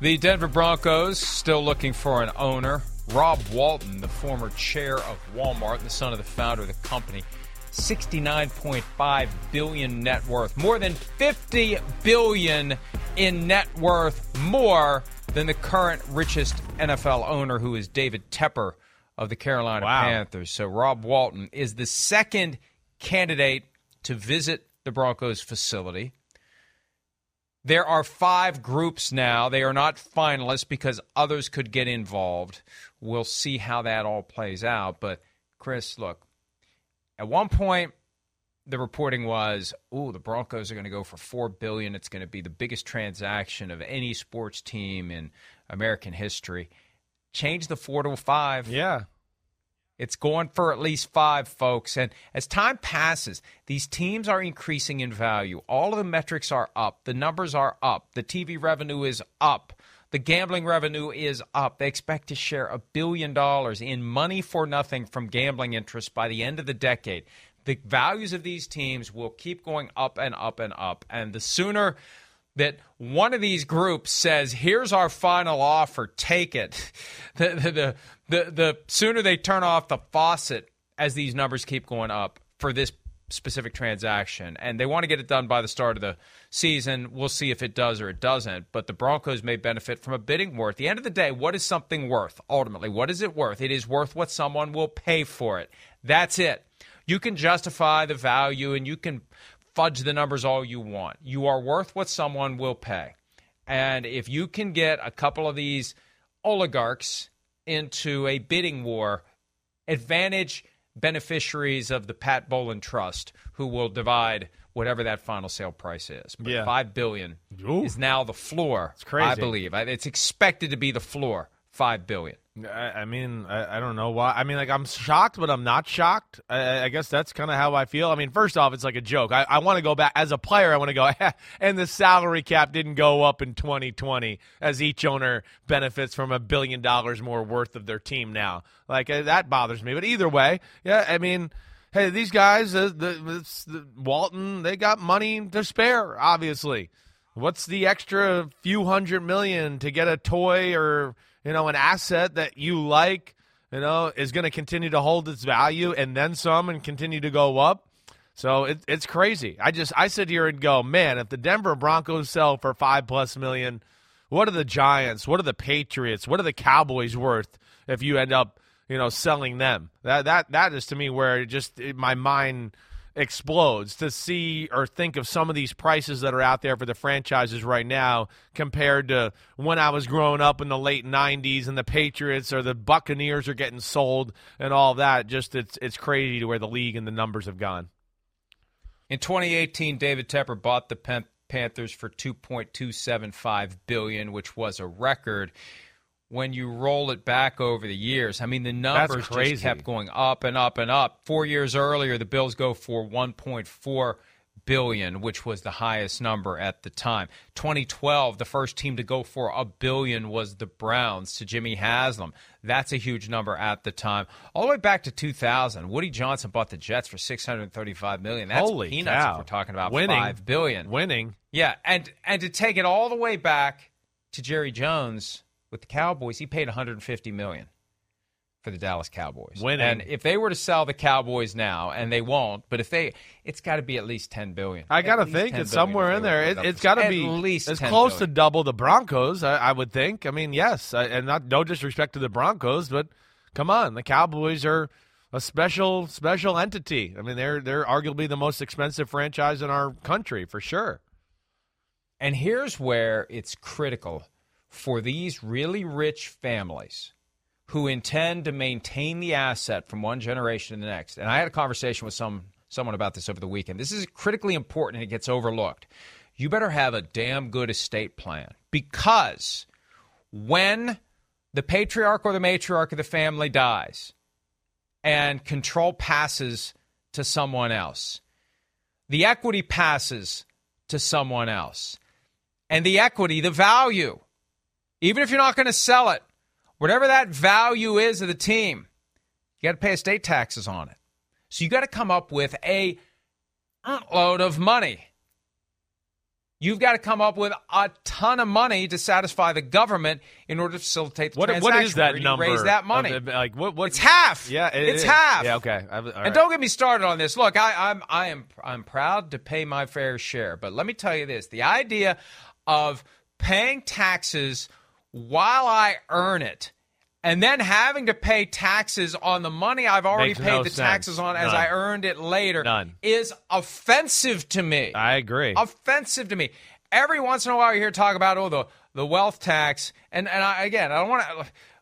The Denver Broncos still looking for an owner. Rob Walton, the former chair of Walmart, the son of the founder of the company, $69.5 billion net worth, more than $50 billion in net worth, more than the current richest NFL owner, who is David Tepper of the Carolina Panthers. So Rob Walton is the second candidate to visit the Broncos facility. There are 5 groups now. They are not finalists because others could get involved. We'll see how that all plays out. But, Chris, look, at one point the reporting was, the Broncos are going to go for $4 billion. It's going to be the biggest transaction of any sports team in American history. Change the 4 to a 5. Yeah. It's going for at least 5, folks. And as time passes, these teams are increasing in value. All of the metrics are up. The numbers are up. The TV revenue is up. The gambling revenue is up. They expect to share $1 billion in money for nothing from gambling interests by the end of the decade. The values of these teams will keep going up and up and up. And the sooner that one of these groups says, here's our final offer, take it, the sooner they turn off the faucet as these numbers keep going up for this specific transaction. And they want to get it done by the start of the season. We'll see if it does or it doesn't. But the Broncos may benefit from a bidding war. At the end of the day, what is something worth? Ultimately, what is it worth? It is worth what someone will pay for it. That's it. You can justify the value and you can fudge the numbers all you want. You are worth what someone will pay. And if you can get a couple of these oligarchs into a bidding war, advantage beneficiaries of the Pat Bolin Trust, who will divide whatever that final sale price is. But $5 billion is now the floor, it's crazy. I believe. It's expected to be the floor, $5 billion. I mean, I don't know why. I mean, like, I'm shocked, but I'm not shocked. I guess that's kind of how I feel. I mean, first off, it's like a joke. I want to go back. As a player, I want to go, and the salary cap didn't go up in 2020 as each owner benefits from $1 billion more worth of their team now. Like, that bothers me. But either way, yeah, I mean – hey, these guys, Walton, they got money to spare, obviously. What's the extra few $100 million to get a toy or, you know, an asset that you like, you know, is going to continue to hold its value and then some and continue to go up? So it's crazy. I sit here and go, man, if the Denver Broncos sell for $5+ million, what are the Giants? What are the Patriots? What are the Cowboys worth if you end up, you know, selling them? That is to me where my mind explodes to see or think of some of these prices that are out there for the franchises right now compared to when I was growing up in the late 90s and the Patriots or the Buccaneers are getting sold and all that. Just it's crazy to where the league and the numbers have gone. In 2018, David Tepper bought the Panthers for $2.275 billion, which was a record. When you roll it back over the years, I mean, the numbers just kept going up and up and up. 4 years earlier, the Bills go for $1.4 billion, which was the highest number at the time. 2012, the first team to go for $1 billion was the Browns to Jimmy Haslam. That's a huge number at the time. All the way back to 2000, Woody Johnson bought the Jets for $635 million. That's holy peanuts cow. If we're talking about $5 billion. Winning. Yeah, and to take it all the way back to Jerry Jones – with the Cowboys, he paid $150 million for the Dallas Cowboys. Winning. And if they were to sell the Cowboys now, and they won't, but if they, it's got to be at least $10 billion. I got to think it's somewhere in there. It's got to be at least as close to double the Broncos, I would think. I mean, yes, and no disrespect to the Broncos, but come on, the Cowboys are a special entity. I mean, they're arguably the most expensive franchise in our country for sure. And here's where it's critical for these really rich families who intend to maintain the asset from one generation to the next. And I had a conversation with someone about this over the weekend. This is critically important and it gets overlooked. You better have a damn good estate plan, because when the patriarch or the matriarch of the family dies and control passes to someone else, the equity passes to someone else, and the equity, the value, even if you're not going to sell it, whatever that value is of the team, you got to pay estate taxes on it. So you got to come up with a load of money. You've got to come up with a ton of money to satisfy the government in order to facilitate the transaction. What is that number? Raise that money. It's half. Yeah, it's half. Yeah, okay. And don't get me started on this. Look, I'm proud to pay my fair share, but let me tell you this: the idea of paying taxes while I earn it, and then having to pay taxes on the money I've already paid the taxes on as I earned it later is offensive to me. I agree. Offensive to me. Every once in a while you hear talk about, oh, the wealth tax. And I don't want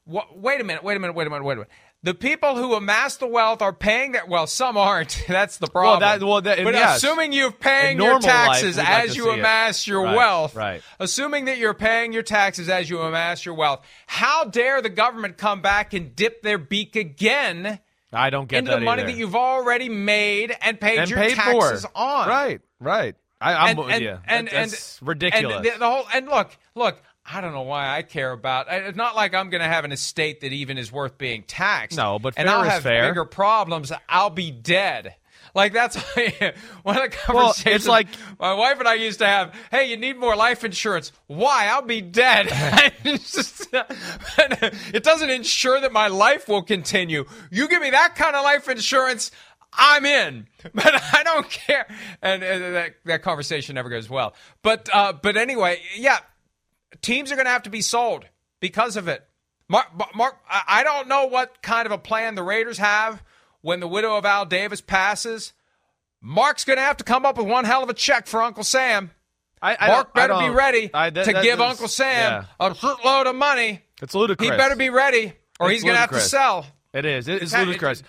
to – wait a minute. The people who amass the wealth are paying that. Well, some aren't. That's the problem. Assuming you're paying your taxes as you amass your wealth, right? Assuming that you're paying your taxes as you amass your wealth, how dare the government come back and dip their beak again? I don't get into that the money either. That you've already made and paid and your paid taxes for. On. Right. That's ridiculous. And the whole and look. I don't know why I care about it. It's not like I'm going to have an estate that even is worth being taxed. No, but fair is fair. And I'll have bigger problems. I'll be dead. Like, that's one of the conversations it's like, my wife and I used to have. Hey, you need more life insurance. Why? I'll be dead. It doesn't ensure that my life will continue. You give me that kind of life insurance, I'm in, but I don't care. And that conversation never goes well. But anyway, yeah. Teams are going to have to be sold because of it. Mark, I don't know what kind of a plan the Raiders have when the widow of Al Davis passes. Mark's going to have to come up with one hell of a check for Uncle Sam. Mark better be ready to give Uncle Sam a shitload of money. It's ludicrous. He better be ready, or he's going to have to sell. It is. It's ludicrous.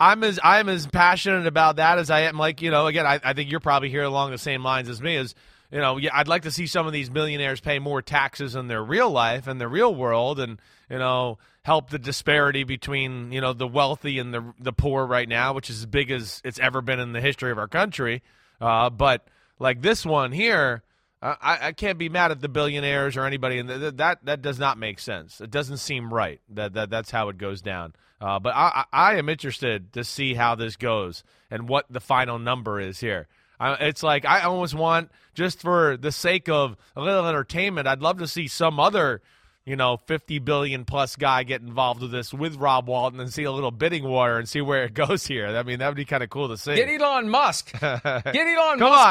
I'm as passionate about that as I am. Like, you know, again, I think you're probably here along the same lines as me. As you know, I'd like to see some of these millionaires pay more taxes in their real life and the real world, and you know, help the disparity between, you know, the wealthy and the poor right now, which is as big as it's ever been in the history of our country. But like this one here, I can't be mad at the billionaires or anybody, and that does not make sense. It doesn't seem right that's how it goes down. But I am interested to see how this goes and what the final number is here. It's like I almost want, just for the sake of a little entertainment, I'd love to see some other, you know, 50 billion plus guy get involved with this with Rob Walton and see a little bidding war and see where it goes here. I mean, that would be kind of cool to see. Get Elon Musk. Come on,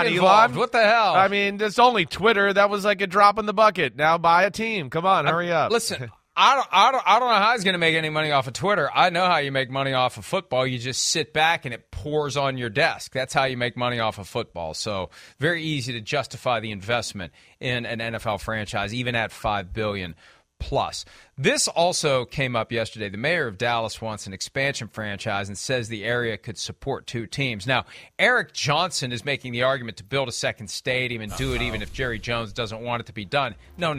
involved. Elon. What the hell? I mean, it's only Twitter. That was like a drop in the bucket. Now buy a team. Come on, hurry up. Listen, I don't know how he's going to make any money off of Twitter. I know how you make money off of football. You just sit back and it pours on your desk. That's how you make money off of football. So very easy to justify the investment in an NFL franchise, even at $5 billion plus. This also came up yesterday. The mayor of Dallas wants an expansion franchise and says the area could support two teams. Now, Eric Johnson is making the argument to build a second stadium and do it even if Jerry Jones doesn't want it to be done. No.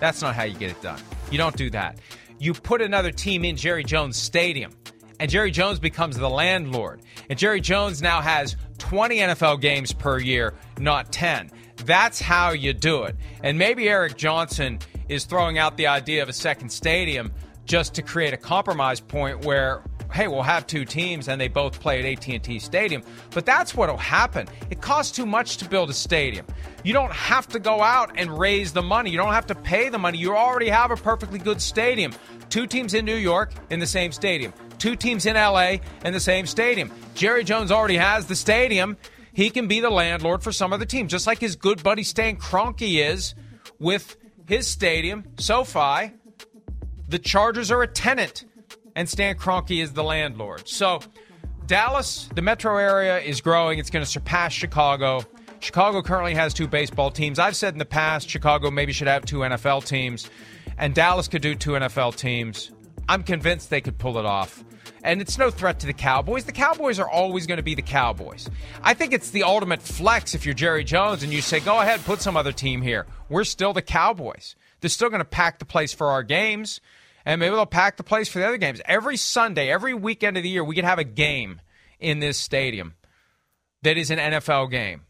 That's not how you get it done. You don't do that. You put another team in Jerry Jones Stadium, and Jerry Jones becomes the landlord. And Jerry Jones now has 20 NFL games per year, not 10. That's how you do it. And maybe Eric Johnson is throwing out the idea of a second stadium just to create a compromise point where, hey, we'll have two teams and they both play at AT&T Stadium. But that's what'll happen. It costs too much to build a stadium. You don't have to go out and raise the money. You don't have to pay the money. You already have a perfectly good stadium. Two teams in New York in the same stadium. Two teams in L.A. in the same stadium. Jerry Jones already has the stadium. He can be the landlord for some other team, just like his good buddy Stan Kroenke is with his stadium, SoFi. The Chargers are a tenant, and Stan Kroenke is the landlord. So Dallas, the metro area, is growing. It's going to surpass Chicago. Chicago currently has two baseball teams. I've said in the past Chicago maybe should have two NFL teams, and Dallas could do two NFL teams. I'm convinced they could pull it off. And it's no threat to the Cowboys. The Cowboys are always going to be the Cowboys. I think it's the ultimate flex if you're Jerry Jones and you say, go ahead, put some other team here. We're still the Cowboys. They're still going to pack the place for our games, and maybe they'll pack the place for the other games. Every Sunday, every weekend of the year, we could have a game in this stadium that is an NFL game.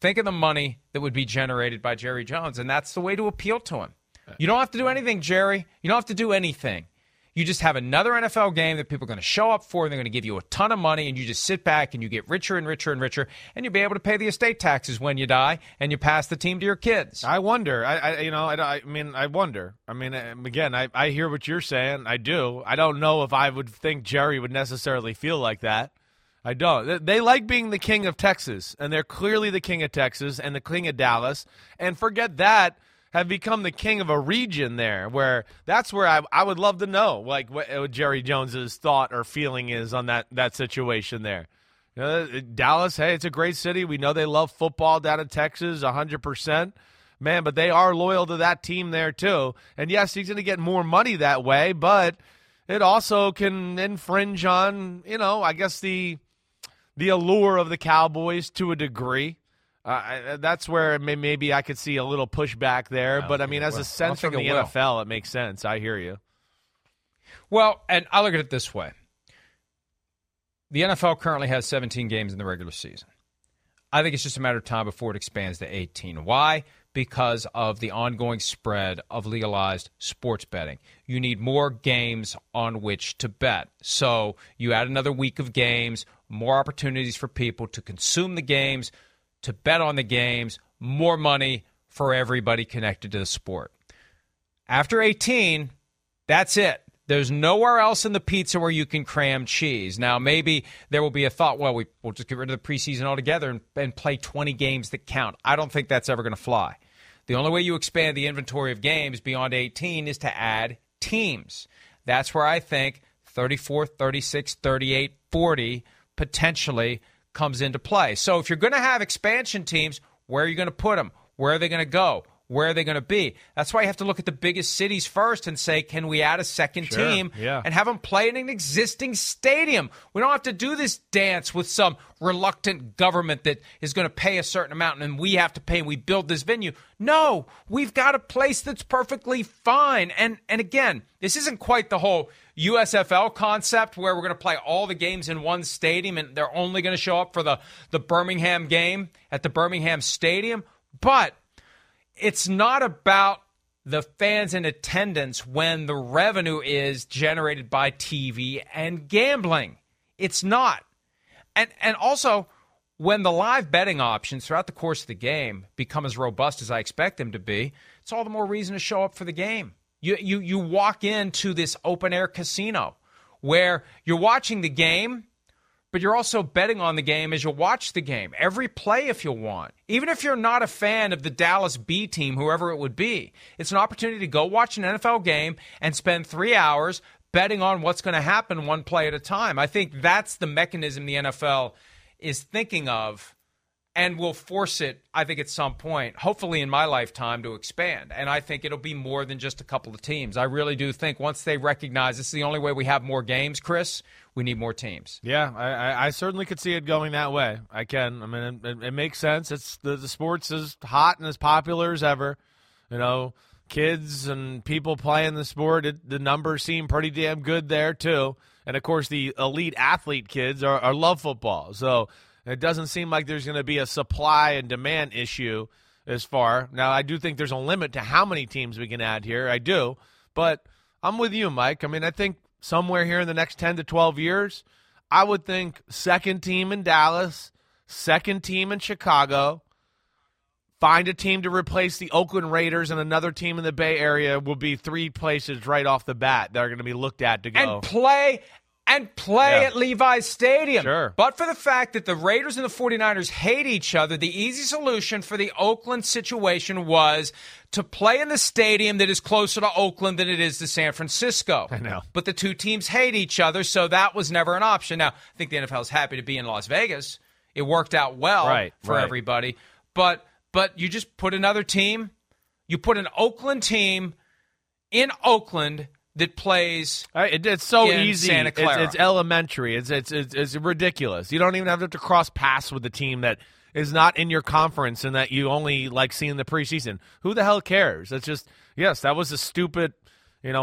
Think of the money that would be generated by Jerry Jones, and that's the way to appeal to him. You don't have to do anything, Jerry. You don't have to do anything. You just have another NFL game that people are going to show up for, and they're going to give you a ton of money, and you just sit back and you get richer and richer and richer, and you'll be able to pay the estate taxes when you die, and you pass the team to your kids. I wonder. I wonder. I mean, again, I hear what you're saying. I do. I don't know if I would think Jerry would necessarily feel like that. I don't. They like being the king of Texas, and they're clearly the king of Texas and the king of Dallas, and forget that. Have become the king of a region there, where that's where I would love to know, like, what Jerry Jones's thought or feeling is on that situation there. You know, Dallas, hey, it's a great city. We know they love football down in Texas, 100%. Man, but they are loyal to that team there too. And, yes, he's going to get more money that way, but it also can infringe on, you know, I guess the allure of the Cowboys to a degree. That's where maybe I could see a little pushback there. But, I mean, as a sense from the NFL, it makes sense. I hear you. Well, and I look at it this way. The NFL currently has 17 games in the regular season. I think it's just a matter of time before it expands to 18. Why? Because of the ongoing spread of legalized sports betting. You need more games on which to bet. So you add another week of games, more opportunities for people to consume the games, to bet on the games, more money for everybody connected to the sport. After 18, that's it. There's nowhere else in the pizza where you can cram cheese. Now, maybe there will be a thought, well, we'll just get rid of the preseason altogether and play 20 games that count. I don't think that's ever going to fly. The only way you expand the inventory of games beyond 18 is to add teams. That's where I think 34, 36, 38, 40 potentially comes into play. So if you're going to have expansion teams, where are you going to put them? Where are they going to go? where are they going to be? That's why you have to look at the biggest cities first and say, can we add a second team and have them play in an existing stadium? We don't have to do this dance with some reluctant government that is going to pay a certain amount and we have to pay and we build this venue. No, we've got a place that's perfectly fine. And again, this isn't quite the whole USFL concept where we're going to play all the games in one stadium and they're only going to show up for the Birmingham game at the Birmingham Stadium. But it's not about the fans in attendance when the revenue is generated by TV and gambling. It's not. And also, when the live betting options throughout the course of the game become as robust as I expect them to be, it's all the more reason to show up for the game. You walk into this open-air casino where you're watching the game, but you're also betting on the game as you watch the game. Every play if you want. Even if you're not a fan of the Dallas B team, whoever it would be, it's an opportunity to go watch an NFL game and spend 3 hours betting on what's going to happen one play at a time. I think that's the mechanism the NFL is thinking of and will force it, I think, at some point, hopefully in my lifetime, to expand. And I think it'll be more than just a couple of teams. I really do think once they recognize this is the only way we have more games, Chris, we need more teams. Yeah, I certainly could see it going that way. I can. I mean, it makes sense. It's the sport's as hot and as popular as ever. You know, kids and people playing the sport, the numbers seem pretty damn good there, too. And, of course, the elite athlete kids are love football. So it doesn't seem like there's going to be a supply and demand issue as far. Now, I do think there's a limit to how many teams we can add here. I do. But I'm with you, Mike. I mean, I think somewhere here in the next 10 to 12 years, I would think second team in Dallas, second team in Chicago, find a team to replace the Oakland Raiders and another team in the Bay Area will be three places right off the bat that are going to be looked at to go. And play at Levi's Stadium. Sure. But for the fact that the Raiders and the 49ers hate each other, the easy solution for the Oakland situation was to play in the stadium that is closer to Oakland than it is to San Francisco. I know. But the two teams hate each other, so that was never an option. Now, I think the NFL is happy to be in Las Vegas. It worked out well for everybody. But you just put another team. You put an Oakland team in Oakland that plays. It's so easy. Santa Clara. It's elementary. It's ridiculous. You don't even have to cross paths with the team that is not in your conference and that you only like seeing the preseason. Who the hell cares? It's just that was a stupid,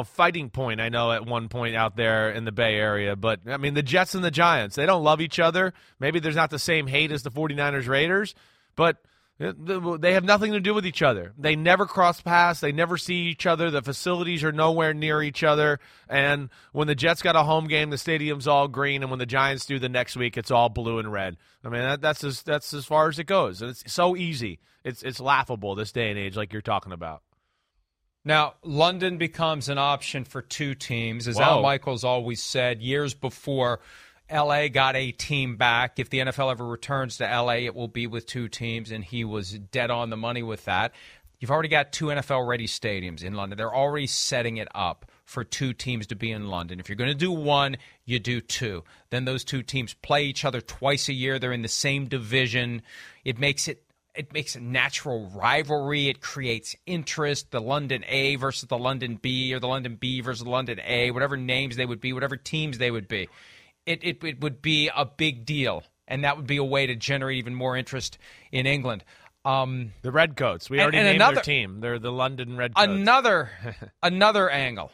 fighting point. I know at one point out there in the Bay Area, but I mean the Jets and the Giants, they don't love each other. Maybe there's not the same hate as the 49ers Raiders, but they have nothing to do with each other. They never cross paths. They never see each other. The facilities are nowhere near each other. And when the Jets got a home game, the stadium's all green. And when the Giants do the next week, it's all blue and red. I mean, that's as far as it goes. And it's so easy. It's laughable this day and age, like you're talking about. Now, London becomes an option for two teams. As Al Michaels always said years before L.A. got a team back. If the NFL ever returns to L.A., it will be with two teams, and he was dead on the money with that. You've already got two NFL-ready stadiums in London. They're already setting it up for two teams to be in London. If you're going to do one, you do two. Then those two teams play each other twice a year. They're in the same division. It makes a natural rivalry. It creates interest. The London A versus the London B, or the London B versus the London A, whatever names they would be, whatever teams they would be. It would be a big deal, and that would be a way to generate even more interest in England. The Redcoats. We already named their team. They're the London Redcoats. Another angle.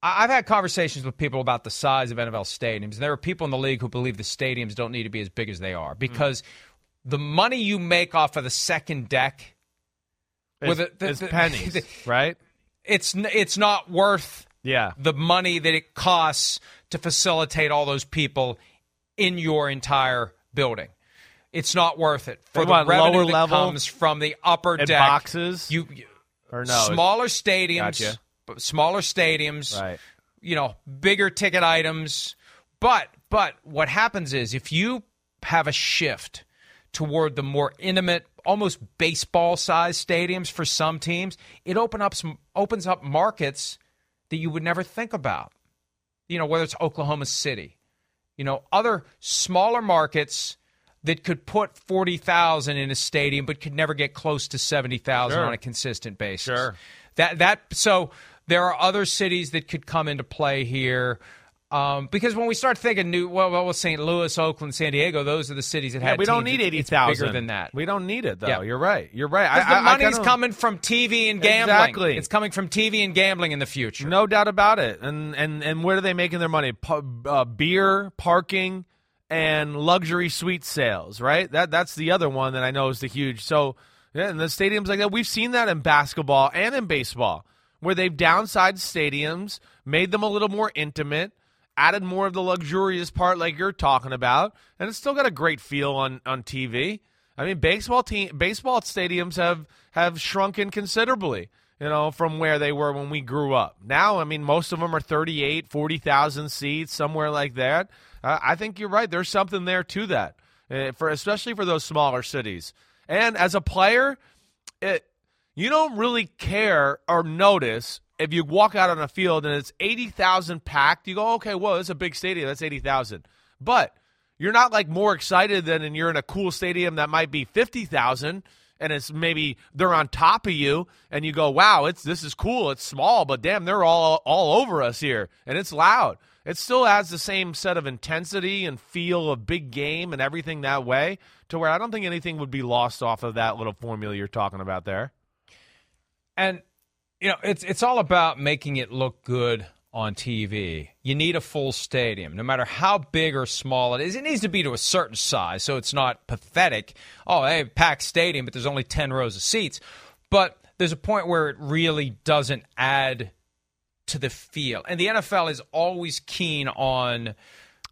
I've had conversations with people about the size of NFL stadiums. There are people in the league who believe the stadiums don't need to be as big as they are because the money you make off of the second deck is pennies, right? It's not worth the money that it costs to facilitate all those people in your entire building. It's not worth it. For the revenue that comes from the upper deck. Boxes? Smaller stadiums, right. Bigger ticket items. But what happens is if you have a shift toward the more intimate, almost baseball-sized stadiums for some teams, it opens up markets that you would never think about, whether it's Oklahoma City, other smaller markets that could put 40,000 in a stadium but could never get close to 70,000 on a consistent basis. Sure. So there are other cities that could come into play here. Because when we start thinking St. Louis, Oakland, San Diego, those are the cities that had. We don't need 80,000 bigger than that. We don't need it though. Yeah. You're right. Because the money's coming from TV and gambling. Exactly. It's coming from TV and gambling in the future. No doubt about it. And where are they making their money? Beer, parking, and luxury suite sales. Right. That's the other one that I know is the huge. So yeah, and the stadiums like that. We've seen that in basketball and in baseball, where they've downsized stadiums, made them a little more intimate, added more of the luxurious part like you're talking about, and it's still got a great feel on TV. I mean, baseball stadiums have shrunken considerably, from where they were when we grew up. Now, I mean, most of them are 38, 40,000 seats, somewhere like that. I think you're right. There's something there to that, especially for those smaller cities. And as a player, you don't really care or notice if you walk out on a field and it's 80,000 packed, you go, okay, whoa, that's a big stadium. That's 80,000. But you're not like more excited than when you're in a cool stadium that might be 50,000 and it's maybe they're on top of you and you go, wow, this is cool. It's small, but damn, they're all over us here and it's loud. It still has the same set of intensity and feel of big game and everything that way to where I don't think anything would be lost off of that little formula you're talking about there. And it's all about making it look good on TV. You need a full stadium, no matter how big or small it is. It needs to be to a certain size, so it's not pathetic. Oh, hey, packed stadium, but there's only 10 rows of seats. But there's a point where it really doesn't add to the feel. And the NFL is always keen on,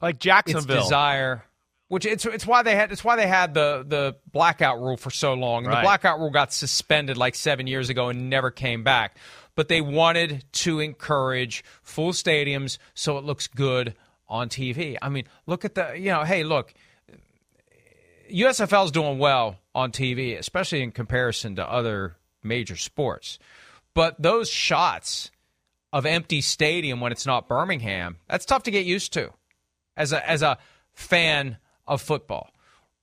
like Jacksonville, its desire. Which it's why they had the blackout rule for so long. And right. The blackout rule got suspended like 7 years ago and never came back. But they wanted to encourage full stadiums so it looks good on TV. I mean, look at USFL's doing well on TV, especially in comparison to other major sports. But those shots of empty stadium when it's not Birmingham, that's tough to get used to as a fan of football.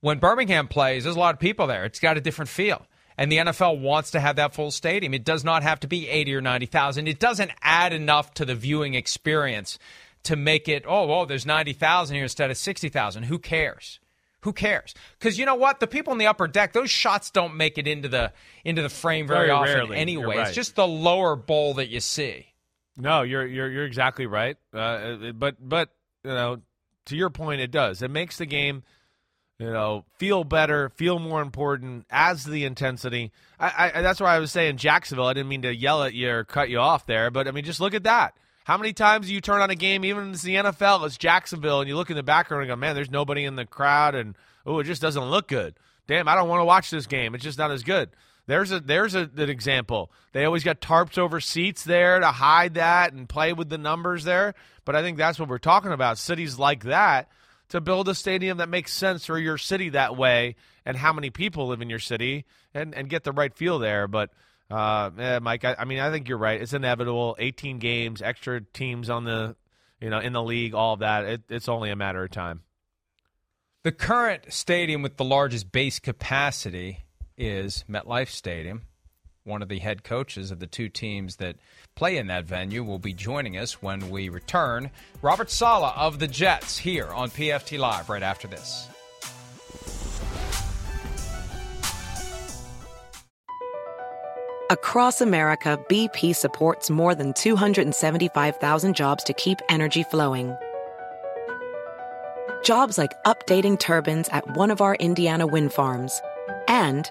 When Birmingham plays, there's a lot of people there. It's got a different feel. And the NFL wants to have that full stadium. It does not have to be 80 or 90,000. It doesn't add enough to the viewing experience to make it, there's 90,000 here instead of 60,000. Who cares? Because you know what? The people in the upper deck, those shots don't make it into the frame very often rarely, anyway. Right. It's just the lower bowl that you see. No, you're exactly right. But to your point, it does. It makes the game, feel better, feel more important, adds to the intensity. I that's why I was saying Jacksonville. I didn't mean to yell at you or cut you off there, but I mean, just look at that. How many times do you turn on a game, even if it's the NFL, it's Jacksonville, and you look in the background and go, man, there's nobody in the crowd, and it just doesn't look good. Damn, I don't want to watch this game. It's just not as good. There's an example. They always got tarps over seats there to hide that and play with the numbers there. But I think that's what we're talking about, cities like that, to build a stadium that makes sense for your city that way and how many people live in your city and get the right feel there. But, Mike, I think you're right. It's inevitable, 18 games, extra teams on the in the league, all of that. It's only a matter of time. The current stadium with the largest base capacity is MetLife Stadium. One of the head coaches of the two teams that play in that venue will be joining us when we return. Robert Saleh of the Jets here on PFT Live right after this. Across America, BP supports more than 275,000 jobs to keep energy flowing. Jobs like updating turbines at one of our Indiana wind farms, and